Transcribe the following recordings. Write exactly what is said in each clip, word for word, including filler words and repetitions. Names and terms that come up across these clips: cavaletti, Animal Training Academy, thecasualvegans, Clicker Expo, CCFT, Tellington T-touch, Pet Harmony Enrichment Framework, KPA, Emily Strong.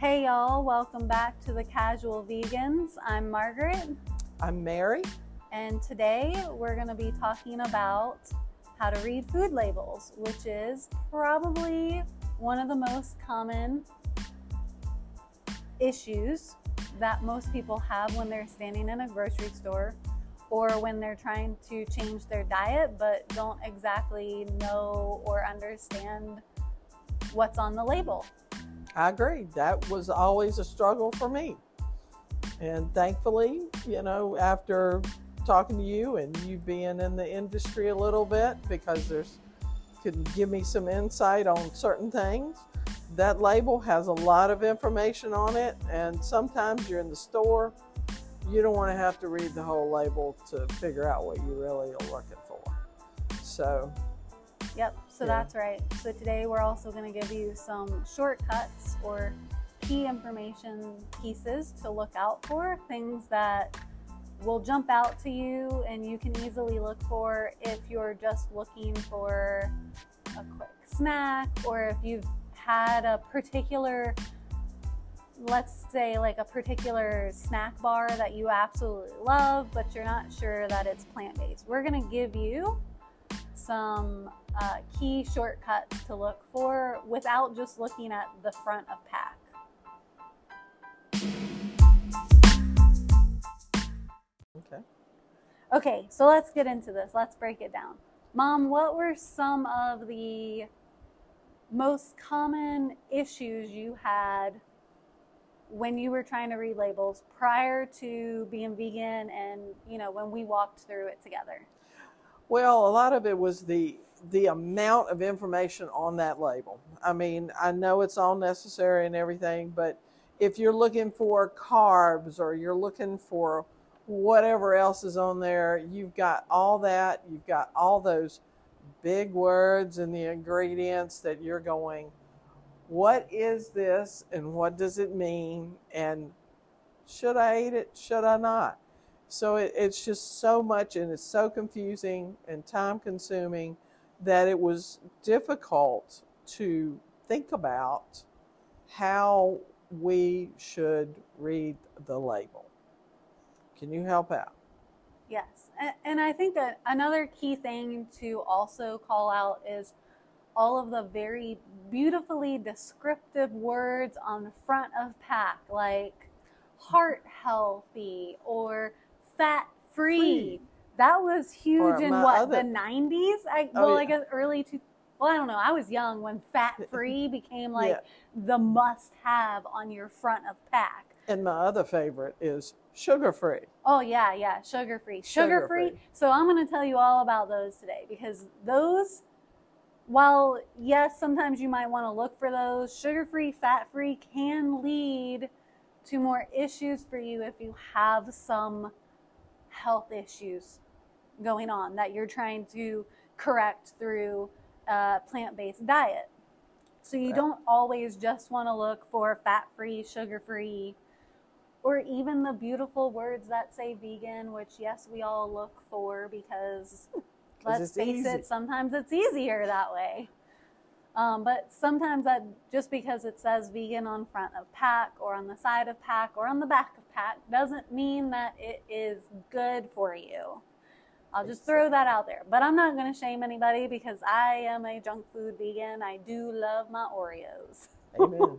Hey y'all, welcome back to The Casual Vegans. I'm Margaret. I'm Mary. And today we're going to be talking about how to read food labels, which is probably one of the most common issues that most people have when they're standing in a grocery store or when they're trying to change their diet but don't exactly know or understand what's on the label. I agree. That was always a struggle for me. And thankfully, you know, after talking to you and you being in the industry a little bit, because there's could give me some insight on certain things. That label has a lot of information on it, and sometimes you're in the store, you don't want to have to read the whole label to figure out what you really are looking for. So Yep, so yeah. That's right. So today we're also going to give you some shortcuts or key information pieces to look out for, things that will jump out to you and you can easily look for if you're just looking for a quick snack, or if you've had a particular, let's say like a particular snack bar that you absolutely love, but you're not sure that it's plant-based. We're going to give you some uh, key shortcuts to look for without just looking at the front of pack. Okay. Okay, so let's get into this. Let's break it down. Mom, what were some of the most common issues you had when you were trying to read labels prior to being vegan and, you know, when we walked through it together? Well, a lot of it was the the amount of information on that label. I mean, I know it's all necessary and everything, but if you're looking for carbs or you're looking for whatever else is on there, you've got all that, you've got all those big words and the ingredients that you're going, what is this and what does it mean? And should I eat it? Should I not? So it, it's just so much, and it's so confusing and time-consuming that it was difficult to think about how we should read the label. Can you help out? Yes, and, and I think that another key thing to also call out is all of the very beautifully descriptive words on the front of pack, like heart healthy or fat free. free. That was huge in what, other, the nineties? I, well, oh, yeah. I guess early two. Well, I don't know. I was young when fat free became like yeah. the must have on your front of pack. And my other favorite is sugar free. Oh yeah, yeah, sugar free, sugar, sugar free. free. So I'm going to tell you all about those today, because those, while yes, sometimes you might want to look for those, sugar free, fat free can lead to more issues for you if you have some health issues going on that you're trying to correct through a plant-based diet. So you don't always just want to look for fat-free, sugar-free, or even the beautiful words that say vegan, which yes, we all look for because let's face it, sometimes it's easier that way. Um, but sometimes that just because it says vegan on front of pack or on the side of pack or on the back of pack doesn't mean that it is good for you. I'll just throw that out there. But I'm not going to shame anybody, because I am a junk food vegan. I do love my Oreos. Amen.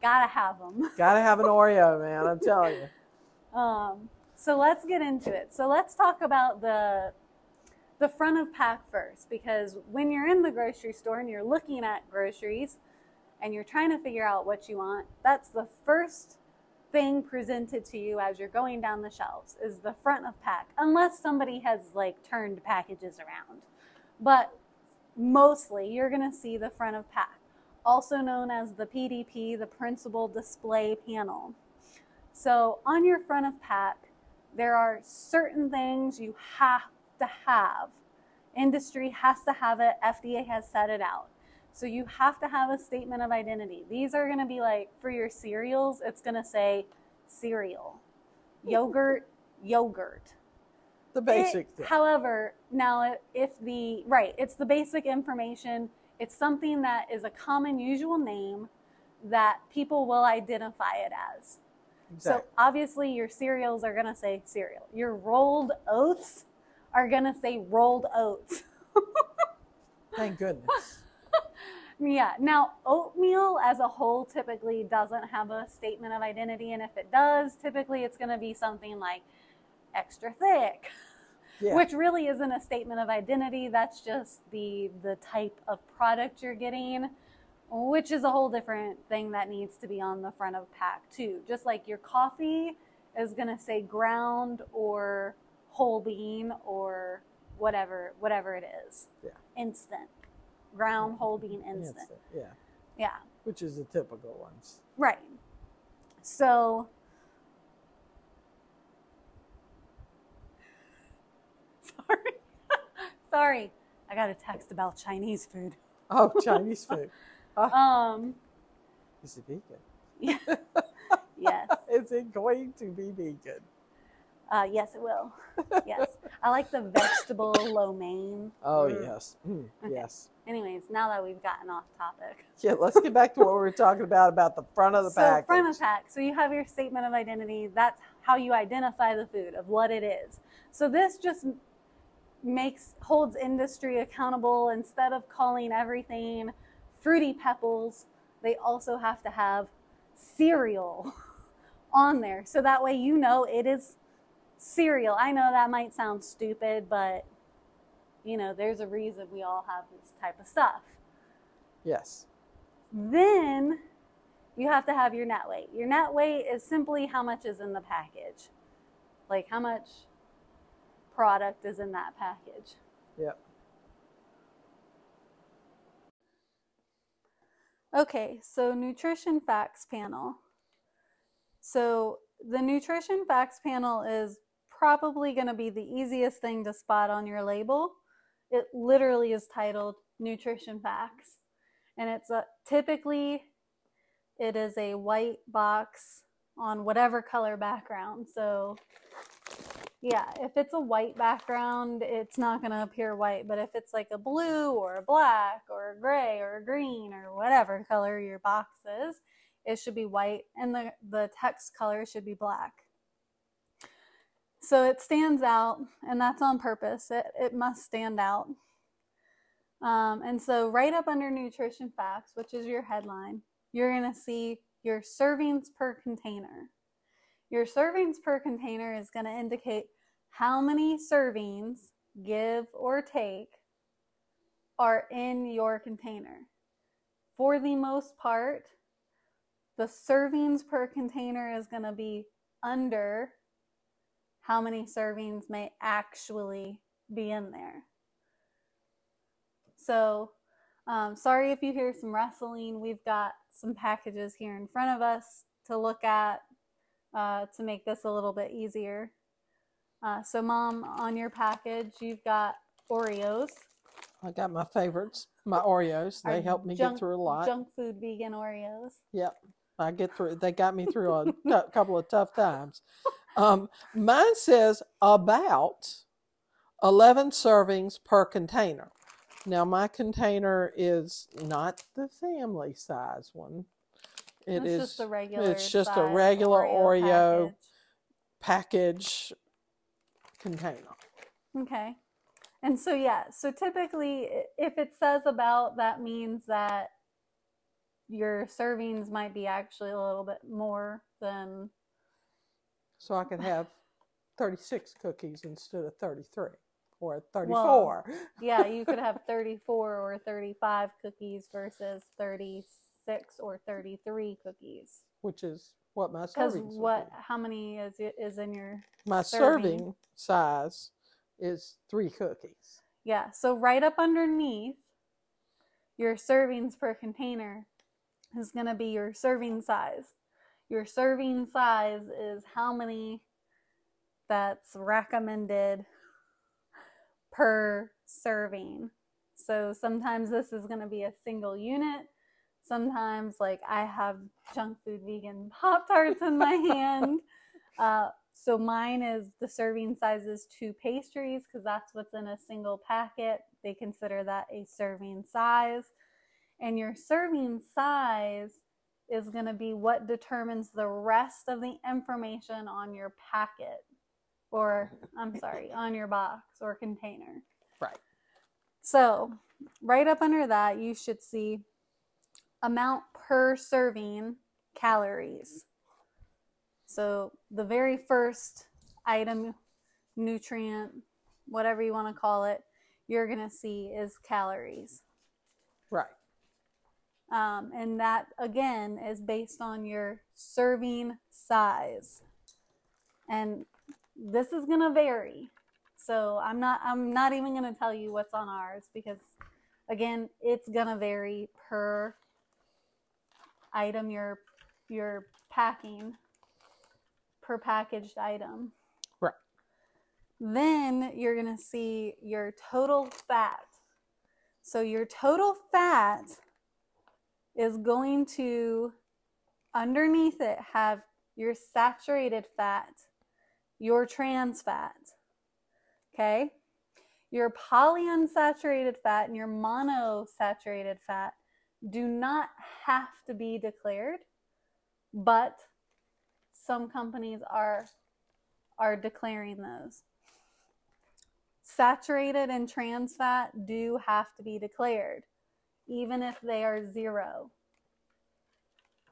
Gotta have them. Gotta have an Oreo, man. I'm telling you. Um, so let's get into it. So let's talk about the... the front of pack first, because when you're in the grocery store and you're looking at groceries and you're trying to figure out what you want, that's the first thing presented to you as you're going down the shelves is the front of pack, unless somebody has like turned packages around. But mostly you're going to see the front of pack, also known as the P D P, the Principal Display Panel. So on your front of pack, there are certain things you have to have. Industry has to have it. F D A has set it out. So you have to have a statement of identity. These are going to be like for your cereals, it's going to say cereal, yogurt, yogurt. The basic it, thing. However, now if the, right, it's the basic information. It's something that is a common usual name. that people will identify it as. Exactly. So obviously your cereals are going to say cereal. Your rolled oats are going to say rolled oats. Thank goodness. Yeah. Now, oatmeal as a whole typically doesn't have a statement of identity. And if it does, typically it's going to be something like extra thick, yeah. which really isn't a statement of identity. That's just the, the type of product you're getting, which is a whole different thing that needs to be on the front of pack too. Just like your coffee is going to say ground or whole bean or whatever, whatever it is. Yeah. Instant. Ground, whole bean, instant. instant. Yeah. Yeah. Which is the typical ones. Right. So. Sorry. Sorry. I got a text about Chinese food. Oh, Chinese food. Oh. Um. Is it vegan? Yeah. Yes. Is it going to be vegan? Uh, yes, it will. Yes. I like the vegetable lo mein. Oh, mm. yes. Mm, okay. Yes. Anyways, now that we've gotten off topic. Yeah, let's get back to what we were talking about, about the front of the so pack. So front of the pack. So you have your statement of identity. That's how you identify the food, of what it is. So this just makes, holds industry accountable. Instead of calling everything Fruity Pebbles, they also have to have cereal on there. So that way you know it is cereal. I know that might sound stupid, but you know, there's a reason we all have this type of stuff. Yes. Then you have to have your net weight. Your net weight is simply how much is in the package. Like how much product is in that package. Yep. Okay, so nutrition facts panel. So the nutrition facts panel is probably going to be the easiest thing to spot on your label. It literally is titled Nutrition Facts, and it's a, typically it is a white box on whatever color background. So yeah, if it's a white background, it's not going to appear white, but if it's like a blue or a black or a gray or a green or whatever color your box is, it should be white, and the, the text color should be black. So it stands out, and that's on purpose. It, it must stand out. Um, and so right up under Nutrition Facts, which is your headline, you're going to see your servings per container. Your servings per container is going to indicate how many servings, give or take, are in your container. For the most part, the servings per container is going to be under how many servings may actually be in there. So, um, sorry if you hear some rustling. We've got some packages here in front of us to look at uh, to make this a little bit easier. Uh, so, Mom, on your package, you've got Oreos. I got my favorites, my Oreos. They helped me junk, get through a lot. Junk food vegan Oreos. Yep. I get through. They got me through a t- couple of tough times. Um, mine says about eleven servings per container. Now my container is not the family size one. It is just a regular. It's just a regular Oreo, Oreo package. package container. Okay, and so yeah, so typically if it says about, that means that your servings might be actually a little bit more than. So I could have thirty-six cookies instead of thirty-three or thirty-four. Well, yeah, you could have thirty-four or thirty-five cookies versus thirty-six or thirty-three cookies. Which is what my servings. Because what? Be. How many is is in your? My serving. serving size is three cookies. Yeah. So right up underneath your servings per container is going to be your serving size. Your serving size is how many that's recommended per serving. So sometimes this is going to be a single unit. Sometimes, like, I have junk food vegan Pop-Tarts in my hand. Uh, so mine is, the serving size is two pastries because that's what's in a single packet. They consider that a serving size. And your serving size is going to be what determines the rest of the information on your packet or, I'm sorry, on your box or container. Right. So right up under that, you should see amount per serving calories. So the very first item, nutrient, whatever you want to call it, you're going to see is calories. Right. Um, and that, again, is based on your serving size. And this is going to vary. So I'm not, I'm not even going to tell you what's on ours because, again, it's going to vary per item you're, you're packing, per packaged item. Right. Then you're going to see your total fat. So your total fat is going to, underneath it, have your saturated fat, your trans fat, okay? Your polyunsaturated fat and your monosaturated fat do not have to be declared, but some companies are, are declaring those. Saturated and trans fat do have to be declared, even if they are zero.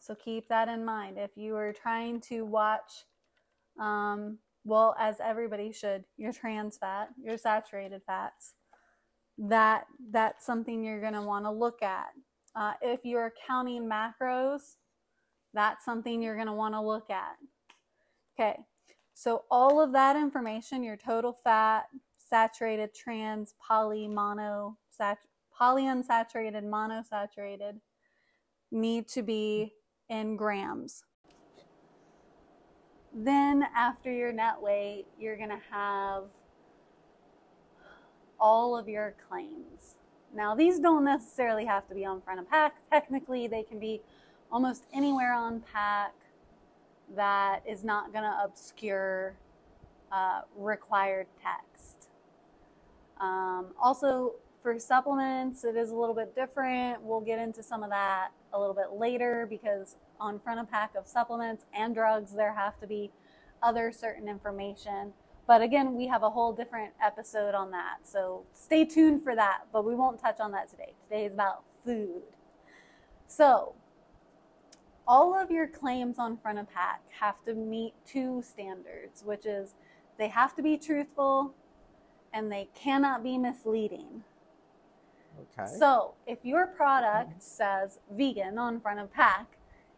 So keep that in mind. If you are trying to watch, um, well, as everybody should, your trans fat, your saturated fats, that that's something you're going to want to look at. Uh, if you're counting macros, that's something you're going to want to look at. Okay, so all of that information, your total fat, saturated, trans, poly, mono, sat- polyunsaturated, monosaturated need to be in grams. Then after your net weight, you're going to have all of your claims. Now these don't necessarily have to be on front of pack. Technically, they can be almost anywhere on pack that is not going to obscure uh, required text. Um, also, for supplements, it is a little bit different. We'll get into some of that a little bit later because on front of pack of supplements and drugs, there have to be other certain information. But again, we have a whole different episode on that. So stay tuned for that, but we won't touch on that today. Today is about food. So all of your claims on front of pack have to meet two standards, which is they have to be truthful and they cannot be misleading. Okay. So if your product says vegan on front of pack,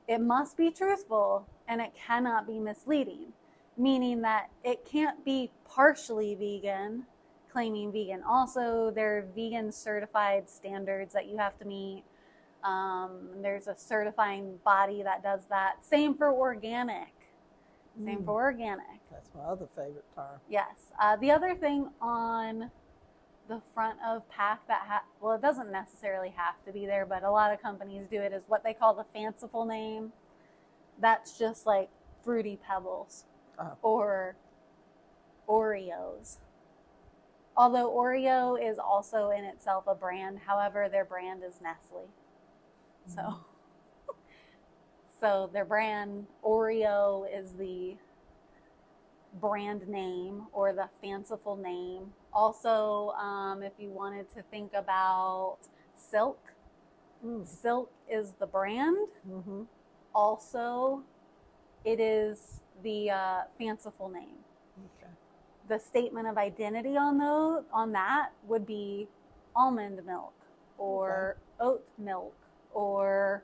it must be truthful and it cannot be misleading, meaning that it can't be partially vegan, claiming vegan. Also, there are vegan certified standards that you have to meet. Um, there's a certifying body that does that. Same for organic. Same mm. for organic. That's my other favorite term. Yes. Uh, the other thing on the front of pack that, ha well, it doesn't necessarily have to be there, but a lot of companies do it, is what they call the fanciful name. That's just like Fruity Pebbles uh-huh. or Oreos. Although Oreo is also in itself a brand. However, their brand is Nestle. Mm. So, so their brand Oreo is the brand name or the fanciful name. Also, um, if you wanted to think about Silk, mm. Silk is the brand. Mm-hmm. Also, it is the uh, fanciful name. Okay. The statement of identity on those, on that would be almond milk or okay. oat milk or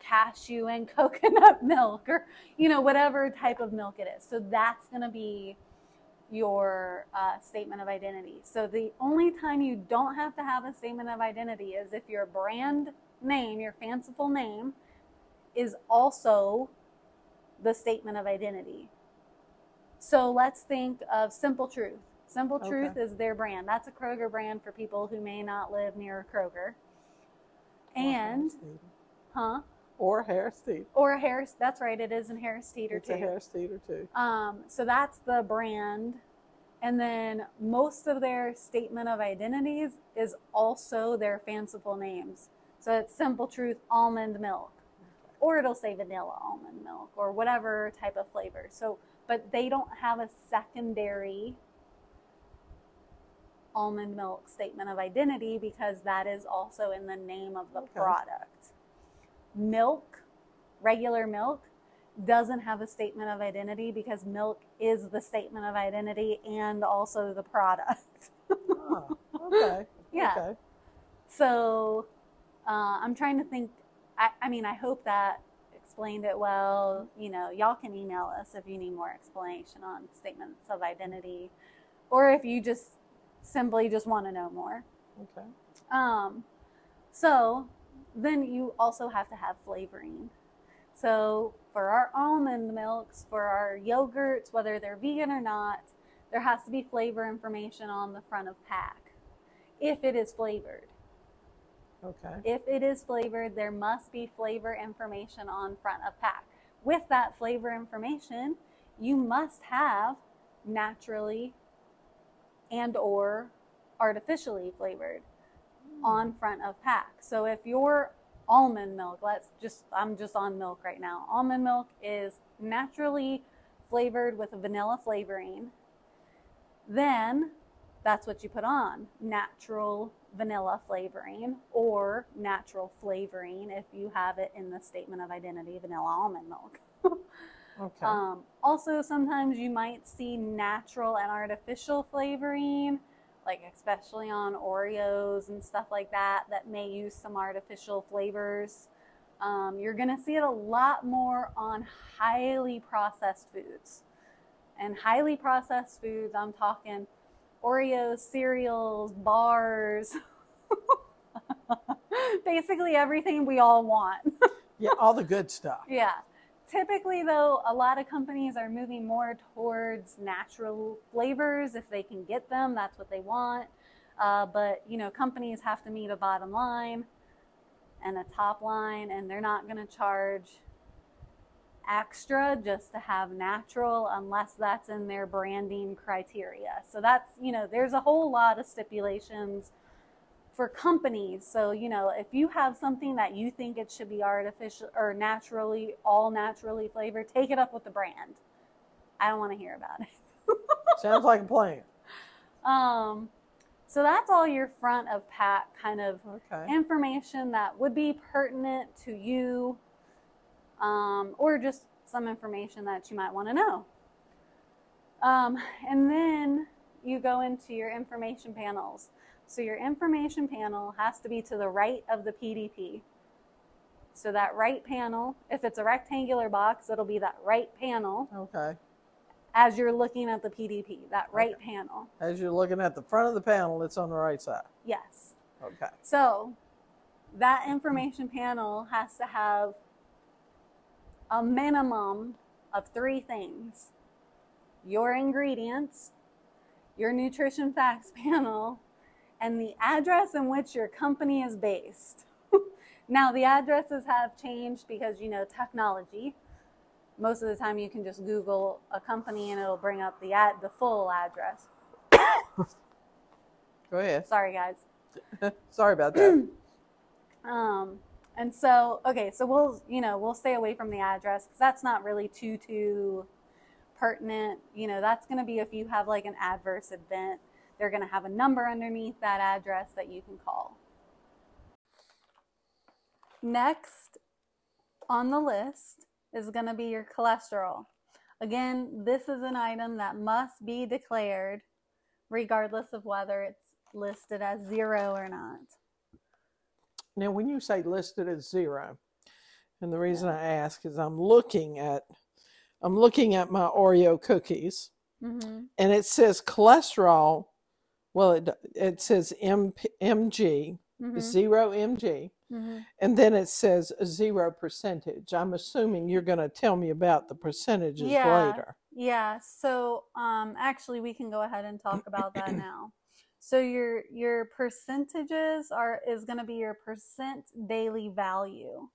cashew and coconut milk or, you know, whatever type of milk it is. So that's going to be your uh, statement of identity. So the only time you don't have to have a statement of identity is if your brand name, your fanciful name, is also the statement of identity. So let's think of Simple Truth. Simple okay. Truth is their brand. That's a Kroger brand for people who may not live near a Kroger. And, huh? Or Harris Teeter. Or Harris, that's right, it is in Harris Teeter too. It's a Harris Teeter too. Um, so that's the brand. And then most of their statement of identities is also their fanciful names. So it's Simple Truth Almond Milk or it'll say vanilla almond milk or whatever type of flavor. So, but they don't have a secondary almond milk statement of identity because that is also in the name of the okay. product. Milk, regular milk, doesn't have a statement of identity because milk is the statement of identity and also the product. Oh, okay. Yeah. Okay. So uh, I'm trying to think, I, I mean, I hope that explained it well. You know, y'all can email us if you need more explanation on statements of identity, or if you just simply just want to know more. Okay. Um, so then you also have to have flavoring. So for our almond milks, for our yogurts, whether they're vegan or not, there has to be flavor information on the front of pack if it is flavored. Okay. If it is flavored, there must be flavor information on front of pack. With that flavor information, you must have naturally and or artificially flavored mm. on front of pack. So if your almond milk, let's just, I'm just on milk right now. Almond milk is naturally flavored with a vanilla flavoring. Then that's what you put on, natural vanilla flavoring or natural flavoring if you have it in the statement of identity, vanilla almond milk. Okay. Um, also, sometimes you might see natural and artificial flavoring, like especially on Oreos and stuff like that, that may use some artificial flavors. Um, you're going to see it a lot more on highly processed foods. And highly processed foods, I'm talking Oreos, cereals, bars, basically everything we all want. Yeah, all the good stuff. Yeah. Typically, though, a lot of companies are moving more towards natural flavors if they can get them. That's what they want. Uh, but, you know, companies have to meet a bottom line and a top line, and they're not going to charge extra just to have natural unless that's in their branding criteria. So that's, you know, there's a whole lot of stipulations for companies. So, you know, if you have something that you think it should be artificial or naturally, all naturally flavored, take it up with the brand. I don't want to hear about it. Sounds like a plan. Um, so that's all your front of pack kind of okay. information that would be pertinent to you, um, or just some information that you might want to know. Um, and then you go into your information panels. So your information panel has to be to the right of the P D P. So that right panel, if it's a rectangular box, it'll be that right panel. Okay. As you're looking at the P D P, that right okay. panel. As you're looking at the front of the panel, it's on the right side. Yes. Okay. So that information panel has to have a minimum of three things. Your ingredients, your nutrition facts panel, and the address in which your company is based. Now, the addresses have changed because, you know, technology. Most of the time you can just Google a company and it'll bring up the ad the full address. Go ahead. Sorry, guys. Sorry about that. um, and so, okay, so we'll, you know, we'll stay away from the address because that's not really too, too pertinent. You know, that's going to be if you have like an adverse event. They're going to have a number underneath that address that you can call. Next on the list is going to be your cholesterol. Again, this is an item that must be declared regardless of whether it's listed as zero or not. Now, when you say listed as zero, and the reason yeah. I ask is I'm looking at, I'm looking at my Oreo cookies mm-hmm. and it says cholesterol. Well, it, it says M P, M G, mm-hmm. zero M G, mm-hmm. and then it says zero percentage. I'm assuming you're going to tell me about the percentages yeah. later. Yeah, so um, actually we can go ahead and talk about that now. So your your percentages are is going to be your percent daily value.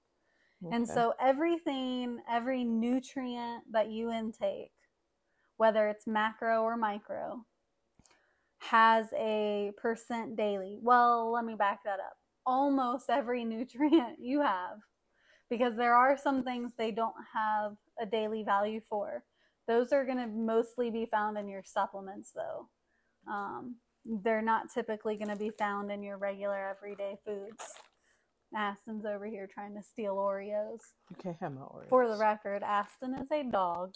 Okay. And so everything, every nutrient that you intake, whether it's macro or micro, has a percent daily. Well, let me back that up. Almost every nutrient you have because there are some things they don't have a daily value for. Those are going to mostly be found in your supplements, though. Um, they're not typically going to be found in your regular everyday foods. Aston's over here trying to steal Oreos. You can't have my Oreos. For the record, Aston is a dog.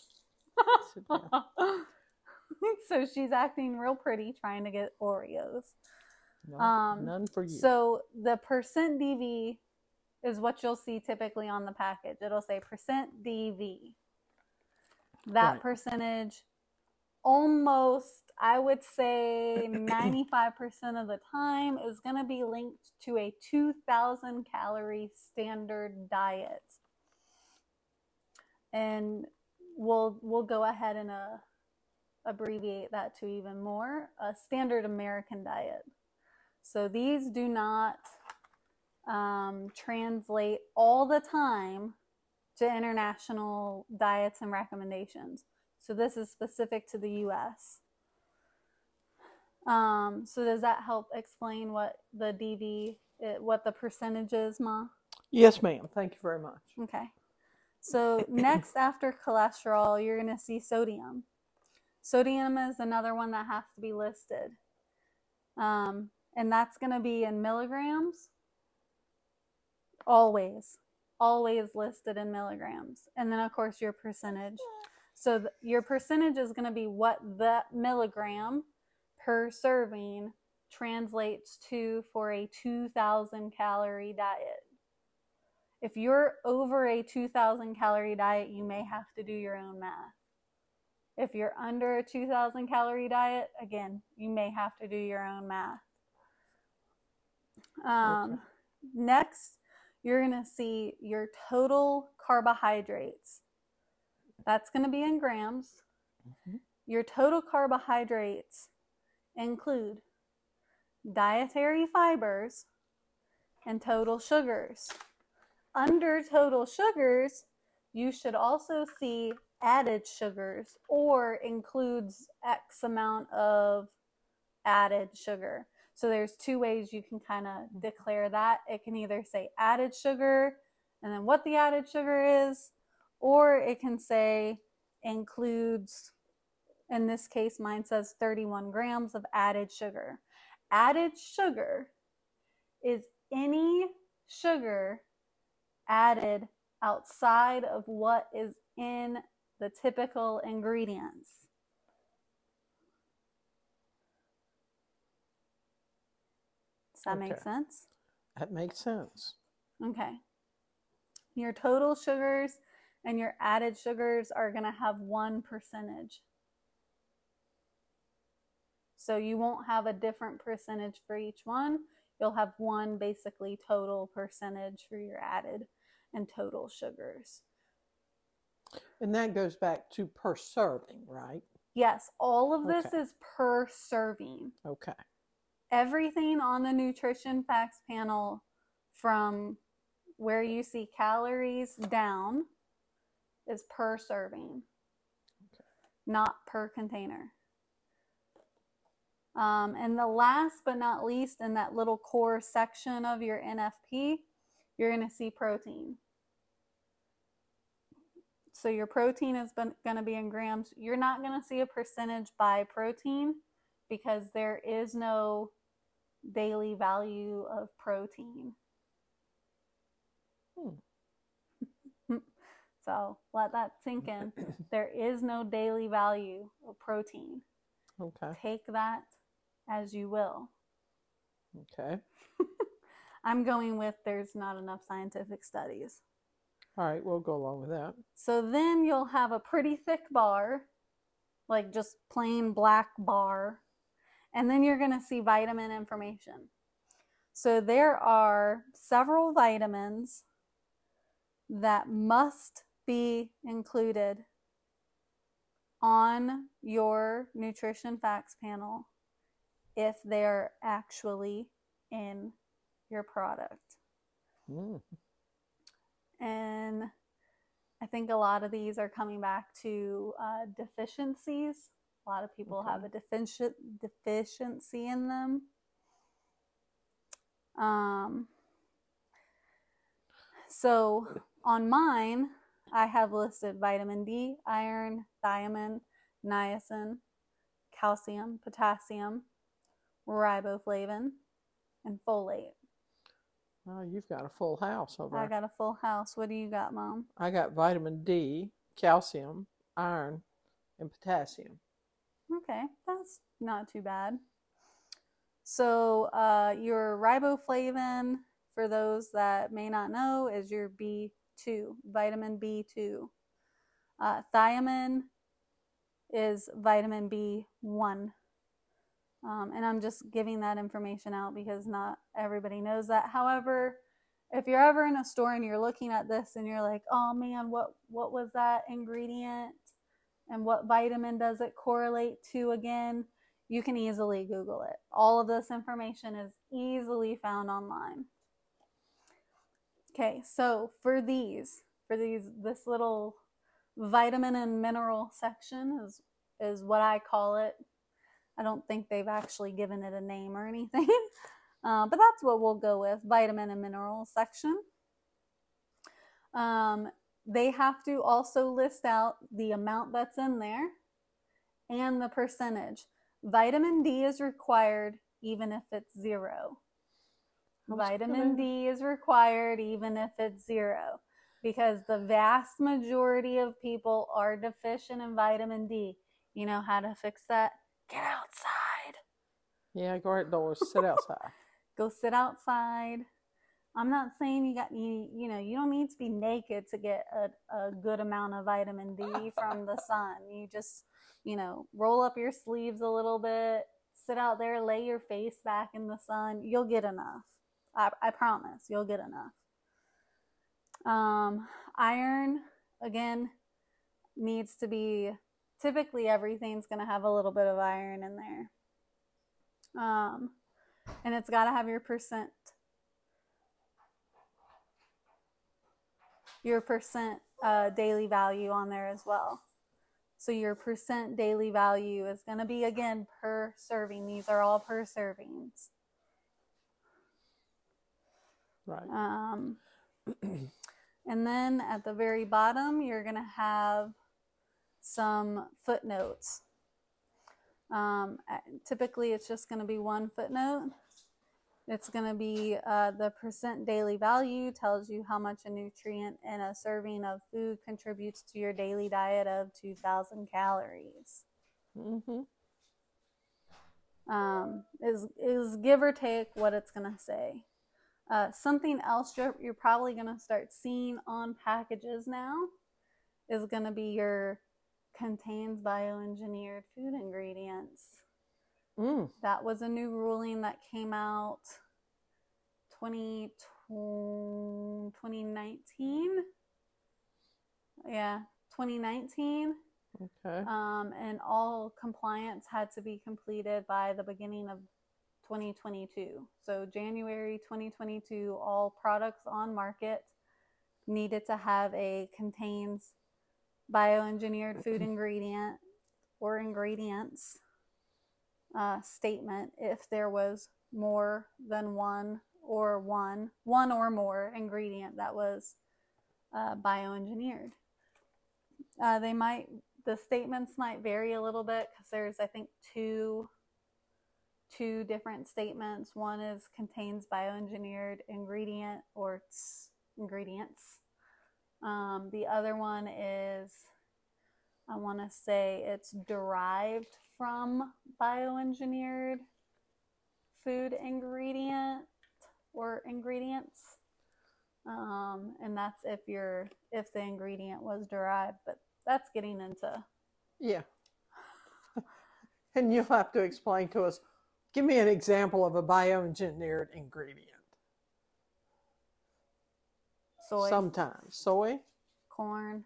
So she's acting real pretty trying to get Oreos. No, um, none for you. So the percent D V is what you'll see typically on the package. It'll say percent D V. That right. Percentage, almost, I would say ninety-five percent of the time is going to be linked to a two thousand calorie standard diet. And we'll, we'll go ahead and uh, abbreviate that to even more, a standard American diet. So these do not um, translate all the time to international diets and recommendations. So this is specific to the U S Um, so does that help explain what the D V, it, what the percentage is, Ma? Yes, ma'am. Thank you very much. Okay. So next, after cholesterol, you're going to see sodium. Sodium is another one that has to be listed. Um, and that's going to be in milligrams. Always. Always listed in milligrams. And then, of course, your percentage. So th- your percentage is going to be what the milligram per serving translates to for a two thousand calorie diet. If you're over a two thousand calorie diet, you may have to do your own math. If you're under a two thousand calorie diet, again, you may have to do your own math. Um, okay. Next, you're going to see your total carbohydrates. That's going to be in grams. Mm-hmm. Your total carbohydrates include dietary fibers and total sugars. Under total sugars, you should also see added sugars or includes X amount of added sugar. So there's two ways you can kind of declare that. It can either say added sugar and then what the added sugar is, or it can say includes, in this case, mine says thirty-one grams of added sugar. Added sugar is any sugar added outside of what is in the typical ingredients. Does that okay. make sense? That makes sense. Okay. Your total sugars and your added sugars are going to have one percentage. So you won't have a different percentage for each one. You'll have one basically total percentage for your added and total sugars. And that goes back to per serving, right? Yes. All of this okay. is per serving. Okay. Everything on the nutrition facts panel from where you see calories down is per serving, okay. not per container. Um, and the last but not least in that little core section of your N F P, you're going to see protein. So your protein is going to be in grams. You're not going to see a percentage by protein because there is no daily value of protein. Hmm. So let that sink in. There is no daily value of protein. Okay. Take that as you will. Okay. I'm going with there's not enough scientific studies. All right, we'll go along with that. So then you'll have a pretty thick bar, like just plain black bar. And then you're going to see vitamin information. So there are several vitamins that must be included on your nutrition facts panel if they're actually in your product. Mm. And I think a lot of these are coming back to uh, deficiencies. A lot of people okay. have a deficient deficiency in them. Um, so On mine, I have listed vitamin D, iron, thiamine, niacin, calcium, potassium, riboflavin, and folate. Oh, you've got a full house over there. I got a full house. What do you got, Mom? I got vitamin D, calcium, iron, and potassium. Okay, that's not too bad. So uh, your riboflavin, for those that may not know, is your B two, vitamin B two. Uh, thiamine is vitamin B one. Um, and I'm just giving that information out because not everybody knows that. However, if you're ever in a store and you're looking at this and you're like, oh man, what, what was that ingredient and what vitamin does it correlate to again? You can easily Google it. All of this information is easily found online. Okay, so for these, for these, this little vitamin and mineral section is, is what I call it. I don't think they've actually given it a name or anything, uh, but that's what we'll go with, vitamin and mineral section. Um, they have to also list out the amount that's in there and the percentage. Vitamin D is required even if it's zero. Vitamin D is required even if it's zero, because the vast majority of people are deficient in vitamin D. You know how to fix that? Get outside. Yeah, go outdoors. Sit outside. Go sit outside. I'm not saying you got you you know you don't need to be naked to get a, a good amount of vitamin D from the sun. You just you know roll up your sleeves a little bit. Sit out there. Lay your face back in the sun. You'll get enough. I, I promise. You'll get enough. Um, iron again needs to be. Typically, everything's going to have a little bit of iron in there. Um, and it's got to have your percent. Your percent uh, daily value on there as well. So your percent daily value is going to be, again, per serving. These are all per servings. Right. Um, and then at the very bottom, you're going to have some footnotes. Um, typically it's just going to be one footnote. It's going to be uh, the percent daily value tells you how much a nutrient in a serving of food contributes to your daily diet of two thousand calories. Mm-hmm. Um, is, is give or take what it's going to say. Uh, something else you're, you're probably going to start seeing on packages now is going to be your contains bioengineered food ingredients. Mm. That was a new ruling that came out twenty nineteen. Yeah, twenty nineteen. Okay. Um, and all compliance had to be completed by the beginning of twenty twenty-two. So January twenty twenty-two, all products on market needed to have a contains bioengineered food ingredient or ingredients uh, statement if there was more than one or one, one or more ingredient that was uh, bioengineered. Uh, they might, the statements might vary a little bit because there's, I think, two, two different statements. One is contains bioengineered ingredient or ingredients. Um, the other one is, I want to say it's derived from bioengineered food ingredient or ingredients. Um, and that's if you're, if the ingredient was derived, but that's getting into. Yeah. And you'll have to explain to us, give me an example of a bioengineered ingredient. Soy. Sometimes soy, corn,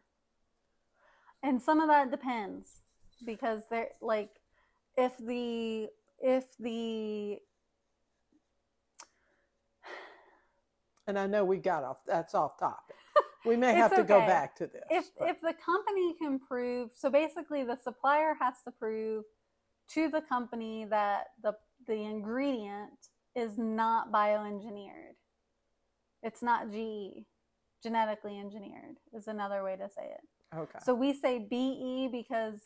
and some of that depends because they're like, if the if the and I know we got off that's off topic. We may have to okay. go back to this. If but. if the company can prove, so basically the supplier has to prove to the company that the the ingredient is not bioengineered. It's not G E. genetically engineered is another way to say it. Okay. So we say B E because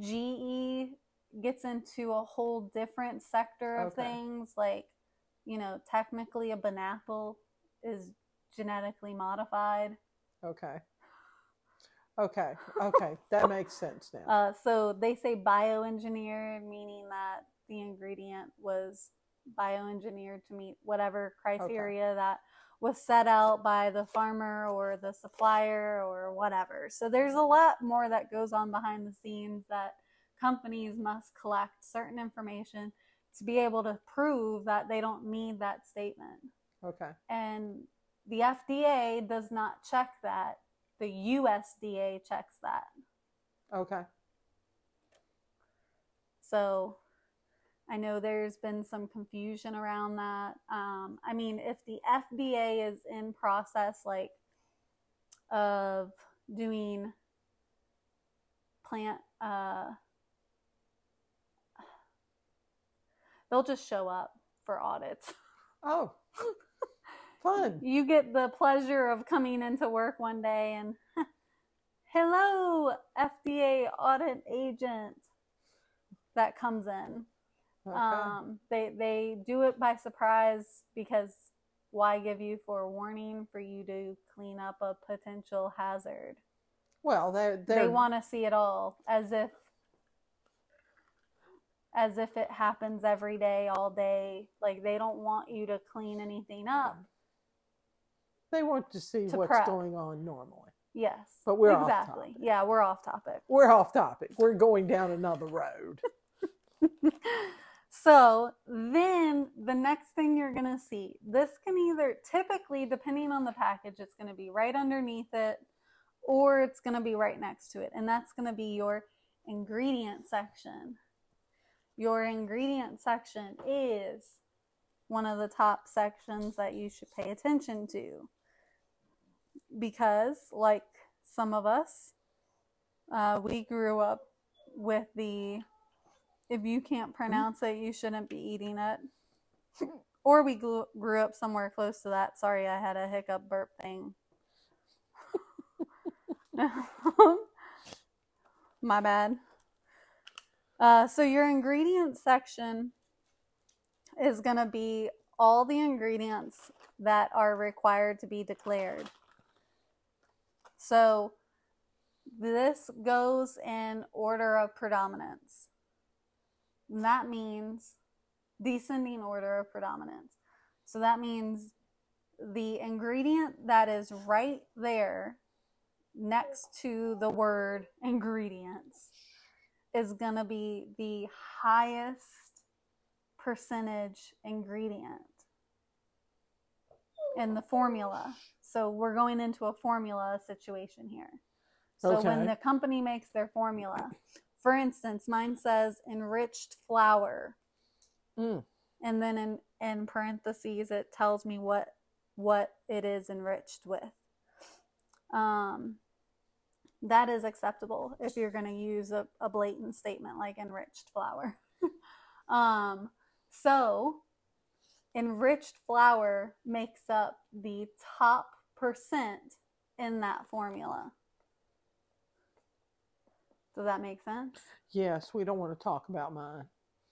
G E gets into a whole different sector of okay. things. Like, you know, technically a banana is genetically modified. Okay. Okay. Okay. That makes sense now. Uh, so they say bioengineered, meaning that the ingredient was bioengineered to meet whatever criteria okay. that was set out by the farmer or the supplier or whatever. So there's a lot more that goes on behind the scenes that companies must collect certain information to be able to prove that they don't need that statement. Okay. And the F D A does not check that. The U S D A checks that. Okay. So I know there's been some confusion around that. Um, I mean, if the F D A is in process, like, of doing plant, uh, they'll just show up for audits. Oh, fun. You get the pleasure of coming into work one day and, hello, F D A audit agent that comes in. Okay. Um, they, they do it by surprise because why give you forewarning for you to clean up a potential hazard? Well, they're, they're... they want to see it all as if, as if it happens every day, all day. Like, they don't want you to clean anything up. They want to see to what's prep. going on normally. Yes. But we're exactly. off topic. Exactly. Yeah, we're off topic. We're off topic. We're going down another road. So then the next thing you're going to see, this can either typically, depending on the package, it's going to be right underneath it or it's going to be right next to it. And that's going to be your ingredient section. Your ingredient section is one of the top sections that you should pay attention to. Because, like some of us, uh, we grew up with the... if you can't pronounce it, you shouldn't be eating it. Or we grew, grew up somewhere close to that. Sorry, I had a hiccup burp thing. My bad. Uh, so your ingredients section is going to be all the ingredients that are required to be declared. So this goes in order of predominance. And that means descending order of predominance. So that means the ingredient that is right there next to the word ingredients is going to be the highest percentage ingredient in the formula. So we're going into a formula situation here. So okay. when the company makes their formula... for instance, mine says enriched flour, mm. and then in, in parentheses, it tells me what what it is enriched with. Um, that is acceptable if you're going to use a, a blatant statement like enriched flour. um, so enriched flour makes up the top percent in that formula. Does that make sense? Yes, we don't want to talk about mine.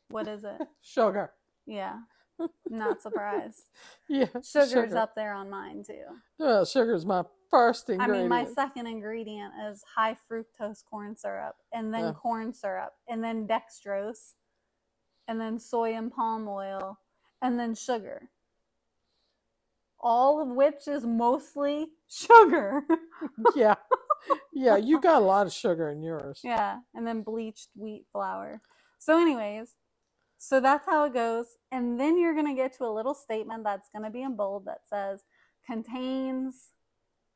What is it? Sugar. Yeah. Not surprised. Yeah. Sugar's sugar. up there on mine too. Uh, sugar's my first ingredient. I mean, my second ingredient is high fructose corn syrup, and then uh. corn syrup, and then dextrose, and then soy and palm oil, and then sugar. All of which is mostly sugar. Yeah. Yeah, you got a lot of sugar in yours. Yeah, and then bleached wheat flour. So anyways, so that's how it goes. And then you're going to get to a little statement that's going to be in bold that says, contains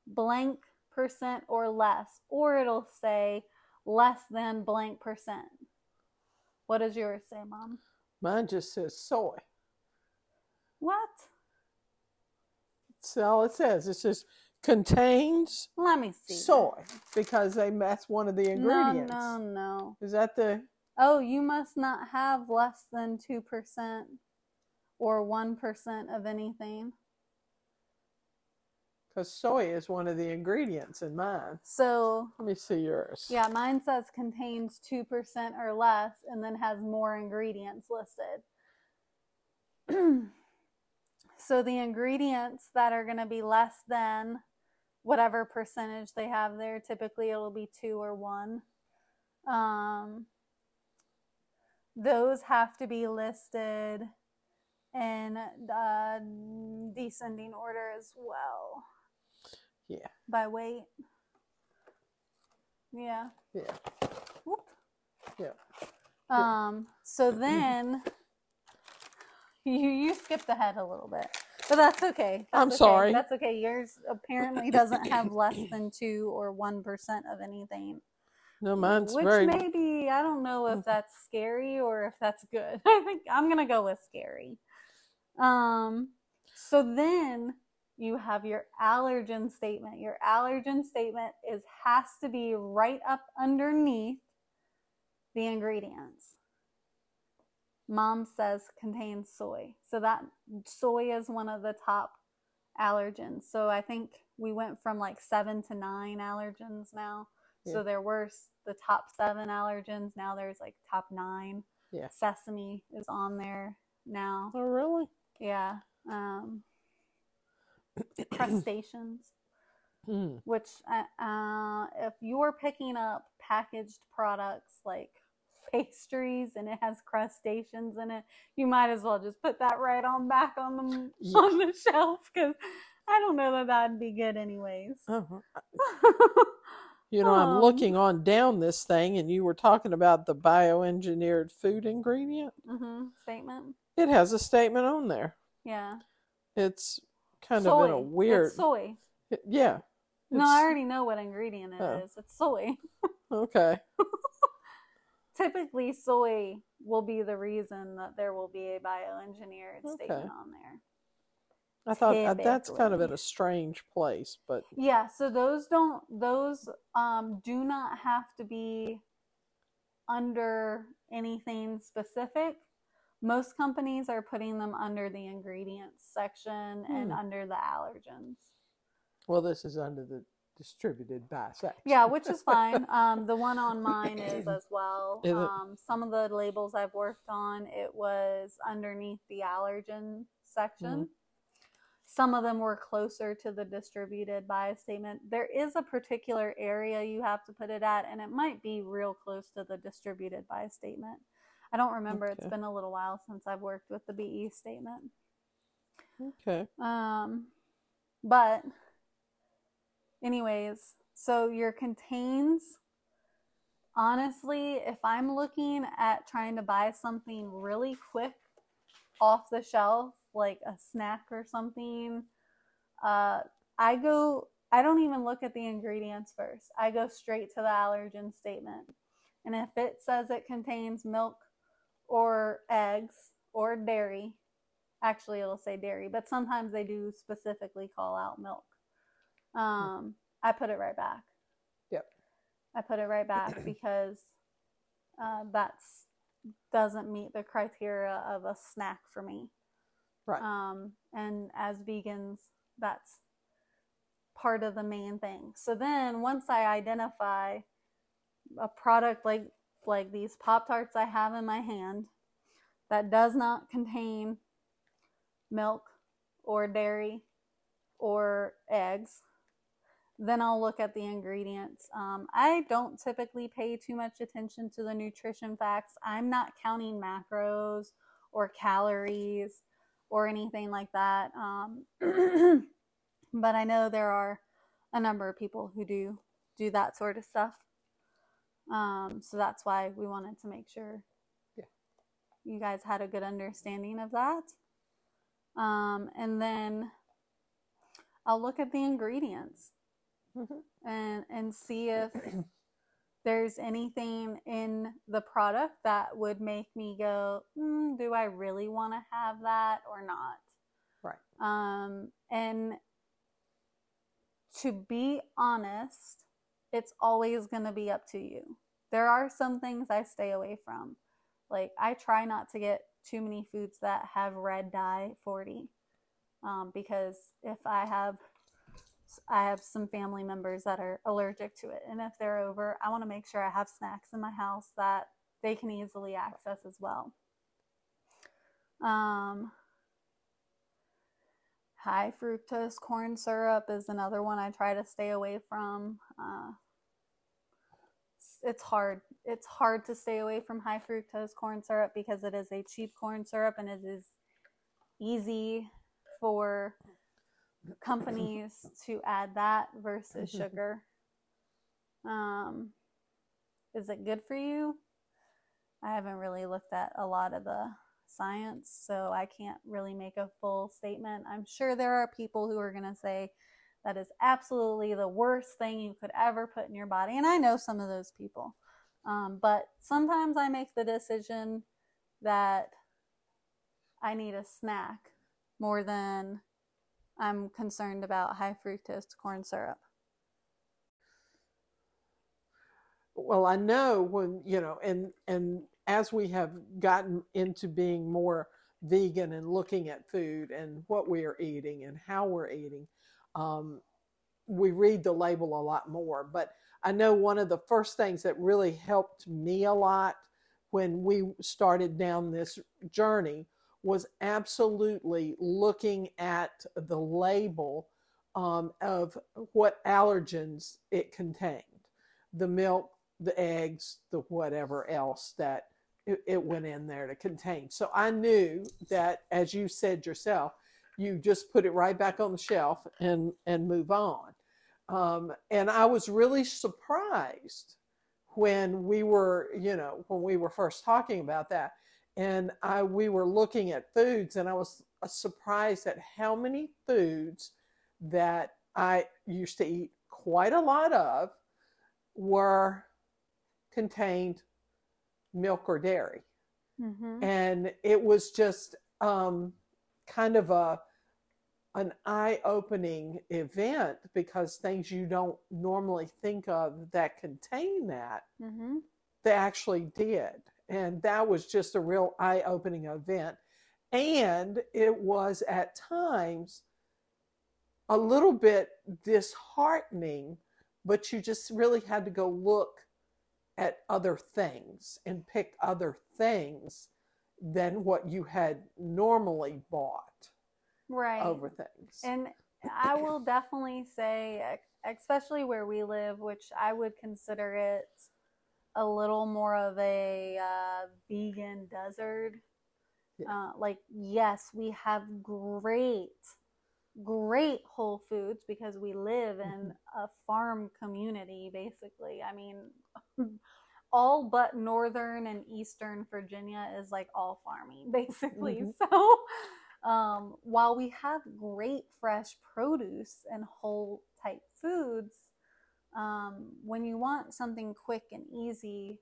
blank percent or less. Or it'll say less than blank percent. What does yours say, Mom? Mine just says soy. What? That's all it says. It's just... contains Let me see. soy, because they that's one of the ingredients. No, no, no. Is that the... oh, you must not have less than two percent or one percent of anything. Because soy is one of the ingredients in mine. So let me see yours. Yeah, mine says contains two percent or less and then has more ingredients listed. So the ingredients that are going to be less than whatever percentage they have there, typically it'll be two or one. Um, those have to be listed in uh, descending order as well. Yeah. By weight. Yeah. Yeah. Whoop. Yeah. Um. So then, you you skipped ahead a little bit, but that's okay. That's I'm okay. sorry. That's okay. Yours apparently doesn't have less than two or one percent of anything. No, mine's Which very. Which maybe I don't know if that's scary or if that's good. I think I'm gonna go with scary. Um. So then you have your allergen statement. Your allergen statement is has to be right up underneath the ingredients. Mom says contains soy. So that soy is one of the top allergens. So I think we went from like seven to nine allergens now. Yeah. So there were the top seven allergens. Now there's like top nine. Yeah. Sesame is on there now. Oh, really? Yeah. Um, crustaceans. Mm. Which uh, if you're picking up packaged products like pastries and it has crustaceans in it, you might as well just put that right on back on the yeah. on the shelf, because I don't know that that'd be good anyways. Uh-huh. You know, um, I'm looking on down this thing, and you were talking about the bioengineered food ingredient mm-hmm. statement. It has a statement on there. Yeah. It's kind soy. of in a weird... It's soy. It, yeah. No, I already know what ingredient it oh. is. It's soy. Okay. Typically, soy will be the reason that there will be a bioengineered okay. statement on there. I thought Typically. that's kind of in a strange place, but yeah. So those don't those um, do not have to be under anything specific. Most companies are putting them under the ingredients section hmm. and under the allergens. Well, this is under the distributed by section. Yeah, which is fine. Um, the one on mine is as well. Um, some of the labels I've worked on, it was underneath the allergen section. Mm-hmm. Some of them were closer to the distributed by statement. There is a particular area you have to put it at, and it might be real close to the distributed by statement. I don't remember. Okay. It's been a little while since I've worked with the B E statement. Okay. Um, but anyways, so your contains, honestly, if I'm looking at trying to buy something really quick off the shelf, like a snack or something, uh, I go, I don't even look at the ingredients first. I go straight to the allergen statement. And if it says it contains milk or eggs or dairy, actually it'll say dairy, but sometimes they do specifically call out milk. Um, I put it right back. Yep. I put it right back because uh, that's doesn't meet the criteria of a snack for me. Right. Um, and as vegans, that's part of the main thing. So then once I identify a product like, like these Pop-Tarts I have in my hand that does not contain milk or dairy or eggs, then I'll look at the ingredients. Um, I don't typically pay too much attention to the nutrition facts. I'm not counting macros or calories or anything like that. Um, but I know there are a number of people who do do that sort of stuff. Um, so that's why we wanted to make sure yeah. you guys had a good understanding of that. Um, and then I'll look at the ingredients. Mm-hmm. and and see if there's anything in the product that would make me go, mm, do I really want to have that or not? Right. Um, and to be honest, it's always going to be up to you. There are some things I stay away from. Like I try not to get too many foods that have red dye forty, um, because if I have I have some family members that are allergic to it. And if they're over, I want to make sure I have snacks in my house that they can easily access as well. Um, high fructose corn syrup is another one I try to stay away from. Uh, it's hard. It's hard to stay away from high fructose corn syrup because it is a cheap corn syrup and it is easy for companies to add that versus sugar. Um, is it good for you? I haven't really looked at a lot of the science, so I can't really make a full statement. I'm sure there are people who are going to say that is absolutely the worst thing you could ever put in your body, and I know some of those people. Um, but sometimes I make the decision that I need a snack more than I'm concerned about high fructose corn syrup. Well, I know when, you know, and, and as we have gotten into being more vegan and looking at food and what we are eating and how we're eating, um, we read the label a lot more. But I know one of the first things that really helped me a lot when we started down this journey was absolutely looking at the label um, of what allergens it contained, the milk, the eggs, the whatever else that it, it went in there to contain. So I knew that, as you said yourself, you just put it right back on the shelf and, and move on. Um, and I was really surprised when we were, you know, when we were first talking about that. And I, we were looking at foods, and I was surprised at how many foods that I used to eat quite a lot of were contained milk or dairy. Mm-hmm. And it was just um, kind of a an eye-opening event, because things you don't normally think of that contain that, mm-hmm. they actually did. And that was just a real eye-opening event. And it was at times a little bit disheartening, but you just really had to go look at other things and pick other things than what you had normally bought, right, over things. And I will definitely say, especially where we live, which I would consider it a little more of a uh, vegan desert. Yeah. Uh, like, yes, we have great, great whole foods because we live in a farm community, basically. I mean, all but northern and eastern Virginia is like all farming, basically. Mm-hmm. So um, while we have great fresh produce and whole type foods, Um, when you want something quick and easy,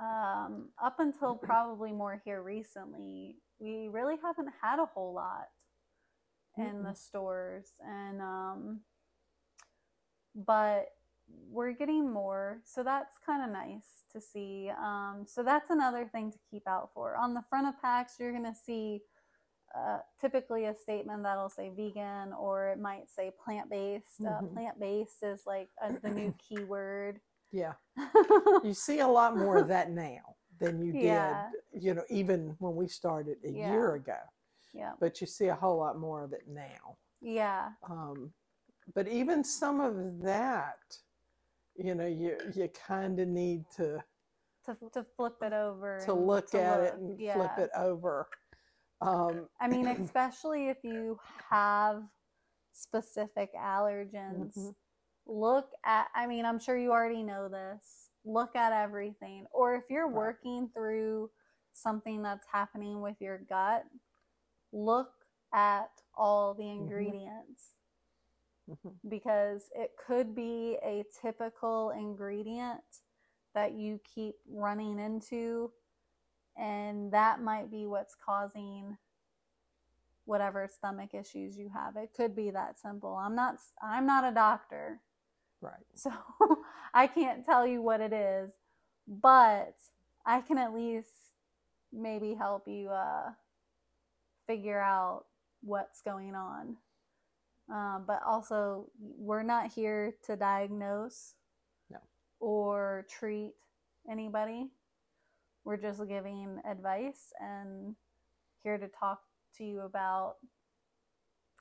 um, up until probably more here recently, we really haven't had a whole lot in mm-hmm. the stores. And, um, but we're getting more, so that's kind of nice to see. Um, so that's another thing to keep out for. On the front of packs, you're going to see Uh, typically a statement that'll say vegan, or it might say plant-based. Mm-hmm. uh, plant-based is like a, the new keyword. Yeah. You see a lot more of that now than you yeah. did, you know, even when we started a yeah. year ago. Yeah. But you see a whole lot more of it now. Yeah. Um, but even some of that, you know, you, you kind of need to, to, to flip it over, to look to at look. it and yeah. flip it over. Um, I mean, especially if you have specific allergens, mm-hmm. look at, I mean, I'm sure you already know this, look at everything. Or if you're working through something that's happening with your gut, look at all the ingredients, mm-hmm. because it could be a typical ingredient that you keep running into, and that might be what's causing whatever stomach issues you have. It could be that simple. I'm not, I'm not a doctor. Right. So I can't tell you what it is, but I can at least maybe help you uh, figure out what's going on. Uh, but also, we're not here to diagnose no. or treat anybody. We're just giving advice and here to talk to you about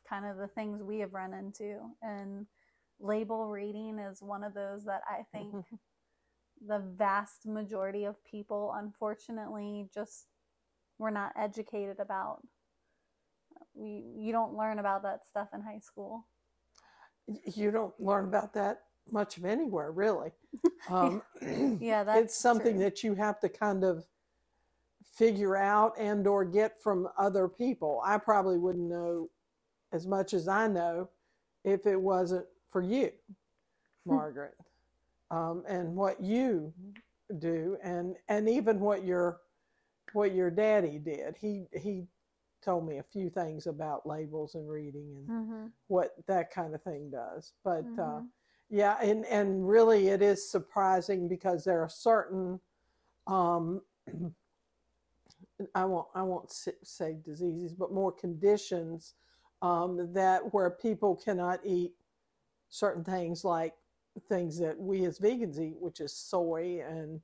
kind of the things we have run into. And label reading is one of those that I think the vast majority of people, unfortunately, just were not educated about. We, you don't learn about that stuff in high school. You don't learn about that much of anywhere, really. Um, yeah, that's it's something true. That you have to kind of figure out and or get from other people. I probably wouldn't know as much as I know if it wasn't for you, Margaret, um, and what you do, and and even what your what your daddy did. He he. told me a few things about labels and reading and mm-hmm. what that kind of thing does. But mm-hmm. uh, yeah, and, and really it is surprising because there are certain, um, I won't, I won't say diseases, but more conditions um, that where people cannot eat certain things like things that we as vegans eat, which is soy and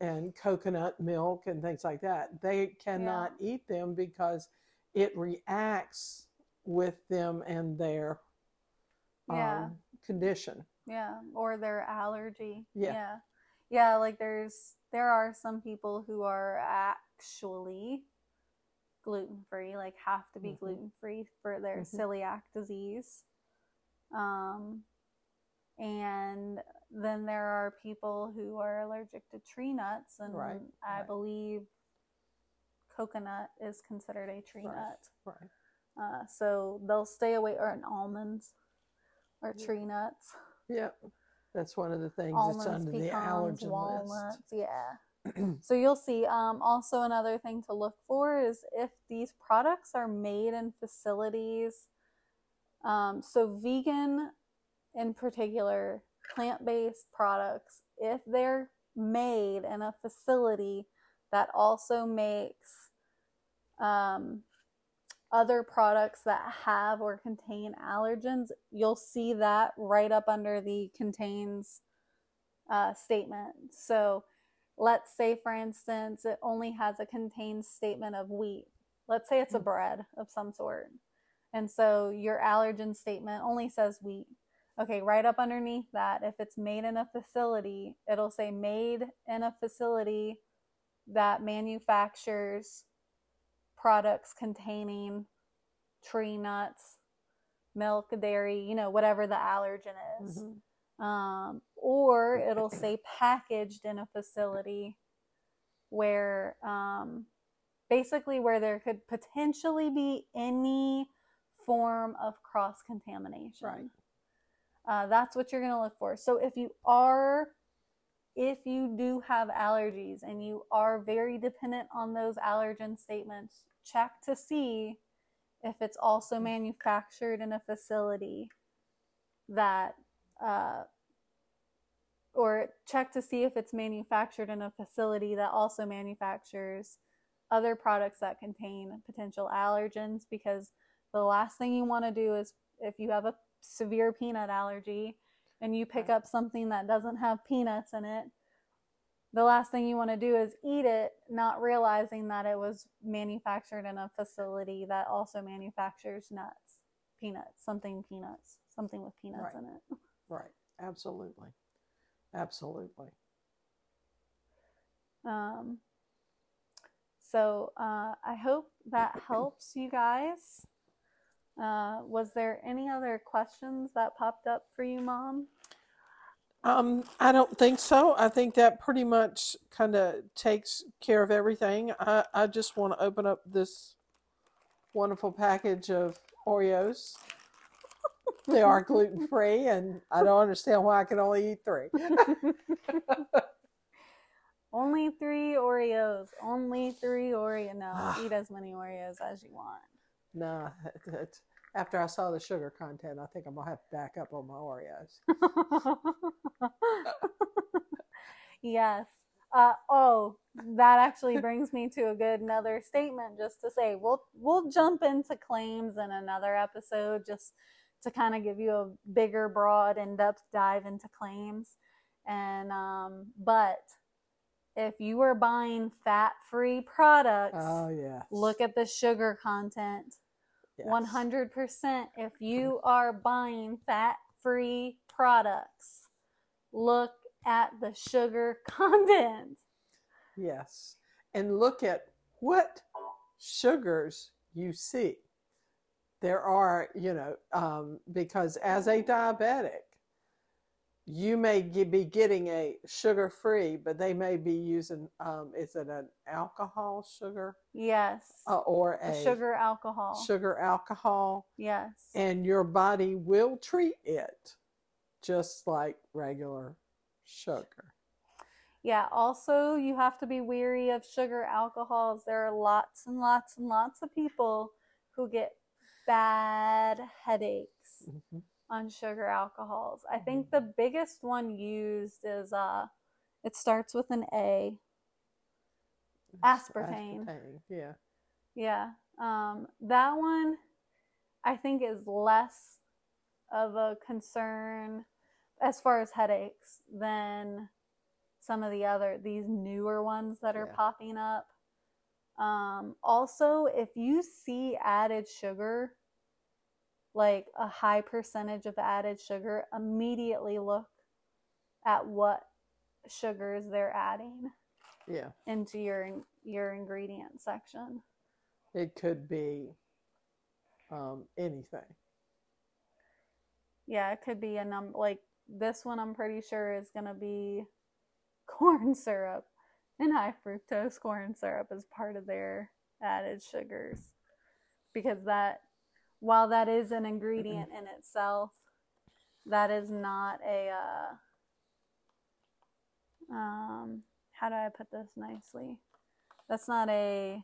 and coconut milk and things like that. They cannot yeah. eat them because it reacts with them and their yeah. um, condition. Yeah, or their allergy. Yeah. yeah. Yeah, like there's, there are some people who are actually gluten-free, like have to be mm-hmm. gluten-free for their mm-hmm. celiac disease. Um, and then there are people who are allergic to tree nuts. And right. I right. believe coconut is considered a tree right. nut. Right. Uh, so they'll stay away, or an almonds, or yeah. tree nuts. Yep, yeah. That's one of the things almonds, that's under pecans, the allergen walnuts, list. Yeah. So you'll see. Um, also, another thing to look for is if these products are made in facilities. Um, so vegan, in particular, plant-based products, if they're made in a facility that also makes um, other products that have or contain allergens, you'll see that right up under the contains uh, statement. So let's say, for instance, it only has a contains statement of wheat. Let's say it's a bread of some sort. And so your allergen statement only says wheat. Okay, right up underneath that, if it's made in a facility, it'll say made in a facility that manufactures products containing tree nuts, milk, dairy, you know, whatever the allergen is. Mm-hmm. Um, or it'll say packaged in a facility where um, basically where there could potentially be any form of cross-contamination. Right. Uh, that's what you're going to look for. So if you are, if you do have allergies and you are very dependent on those allergen statements, check to see if it's also manufactured in a facility that, uh, or check to see if it's manufactured in a facility that also manufactures other products that contain potential allergens, because the last thing you want to do is if you have a severe peanut allergy and you pick up something that doesn't have peanuts in it, the last thing you want to do is eat it, not realizing that it was manufactured in a facility that also manufactures nuts, peanuts, something peanuts, something with peanuts right. in it. Right. Absolutely. Absolutely. Um, so uh, I hope that helps you guys. Uh, was there any other questions that popped up for you, Mom? Um, I don't think so. I think that pretty much kind of takes care of everything. I, I just want to open up this wonderful package of Oreos. They are gluten-free, and I don't understand why I can only eat three. Only three Oreos. Only three Oreos. No, eat as many Oreos as you want. No, nah, after I saw the sugar content, I think I'm going to have to back up on my Oreos. Yes. Uh, oh, that actually brings me to a good another statement just to say. We'll, we'll jump into claims in another episode just to kind of give you a bigger, broad, in-depth dive into claims. And um, but if you were buying fat-free products, oh, yes. look at the sugar content. Yes. one hundred percent if you are buying fat-free products, look at the sugar content. Yes. And look at what sugars you see. There are, you know, um, because as a diabetic, you may be getting a sugar-free, but they may be using, um, is it an alcohol sugar? Yes. Uh, or a, a sugar alcohol. Sugar alcohol. Yes. And your body will treat it just like regular sugar. Yeah. Also, you have to be wary of sugar alcohols. There are lots and lots and lots of people who get bad headaches mm-hmm. on sugar alcohols. I think the biggest one used is, uh, it starts with an A. Aspartame. Aspartame. Yeah. Yeah. Um, that one I think is less of a concern as far as headaches than some of the other, these newer ones that are yeah. popping up. Um, also, if you see added sugar, like a high percentage of added sugar, immediately look at what sugars they're adding yeah. into your, your ingredient section. It could be um, anything. Yeah, it could be a number, like this one I'm pretty sure is going to be corn syrup, and high fructose corn syrup is part of their added sugars, because that, while that is an ingredient in itself, that is not a, uh, um, how do I put this nicely? That's not a,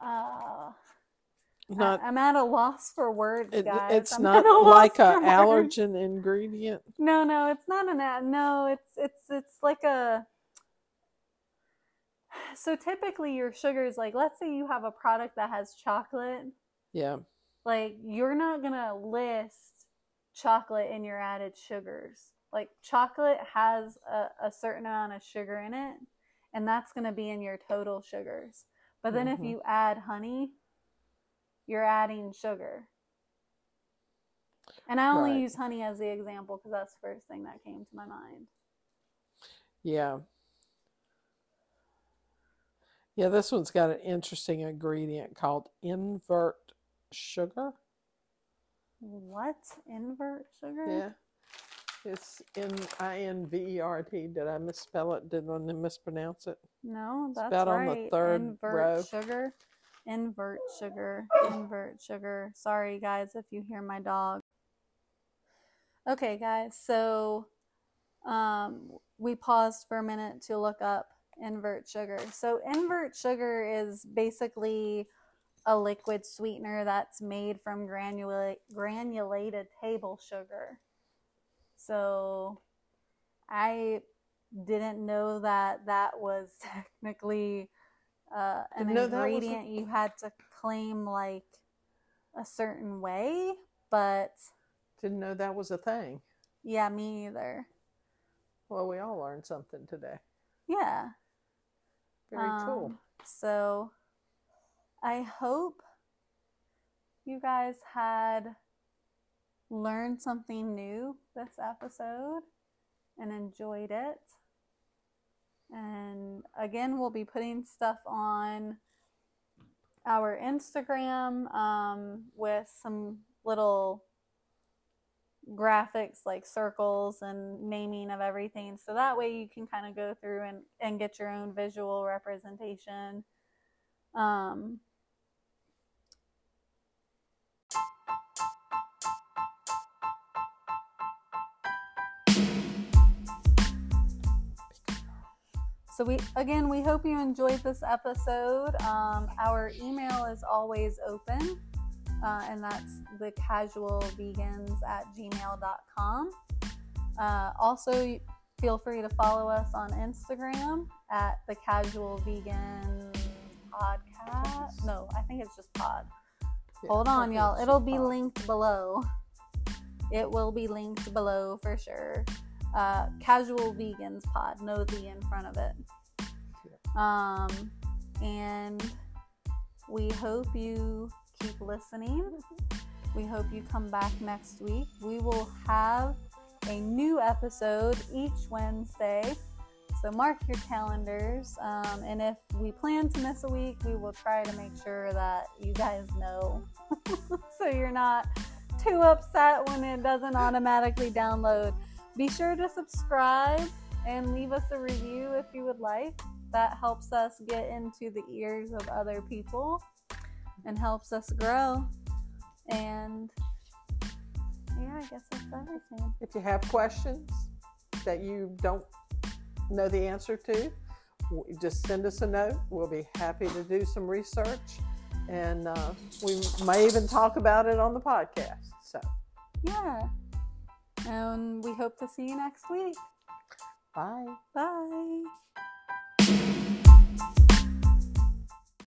uh, Not, I, I'm at a loss for words, guys. It, it's I'm not like an allergen ingredient. No, no, it's not an. No, it's it's it's like a. So typically, your sugars, like let's say you have a product that has chocolate. Yeah. Like you're not gonna list chocolate in your added sugars. Like chocolate has a, a certain amount of sugar in it, and that's gonna be in your total sugars. But then mm-hmm. if you add honey, you're adding sugar. And I only right. use honey as the example because that's the first thing that came to my mind. Yeah. Yeah, this one's got an interesting ingredient called invert sugar. What? Invert sugar? Yeah. It's N I N V E R T. Did I misspell it? Did I mispronounce it? No, that's right. It's about right. on the third invert row. Sugar. Invert sugar, invert sugar. Sorry, guys, if you hear my dog. Okay, guys, so um, we paused for a minute to look up invert sugar. So invert sugar is basically a liquid sweetener that's made from granula- granulated table sugar. So I didn't know that that was technically... Uh, an no, ingredient you had to claim like a certain way, but didn't know that was a thing. Yeah, me either. Well, we all learned something today. Yeah. Very um, cool. So I hope you guys had learned something new this episode and enjoyed it. And again, we'll be putting stuff on our Instagram um, with some little graphics like circles and naming of everything. So that way you can kind of go through and, and get your own visual representation. Um, So we, again, we hope you enjoyed this episode. Um, our email is always open, uh, and that's the casual vegans at gmail dot com. Uh, also, feel free to follow us on Instagram at the casual vegans podcast. No, I think it's just pod. Yeah, Hold on, y'all. It'll be pod. linked below. It will be linked below for sure. Uh, Casual Vegans Pod. No the in front of it. Yeah. Um, and we hope you keep listening. We hope you come back next week. We will have a new episode each Wednesday. So mark your calendars. Um, and if we plan to miss a week, we will try to make sure that you guys know. So you're not too upset when it doesn't automatically download. Be sure to subscribe and leave us a review if you would like. That helps us get into the ears of other people and helps us grow. And yeah, I guess that's everything. If you have questions that you don't know the answer to, just send us a note. We'll be happy to do some research, and uh, we may even talk about it on the podcast. So yeah, and we hope to see you next week. Bye. Bye.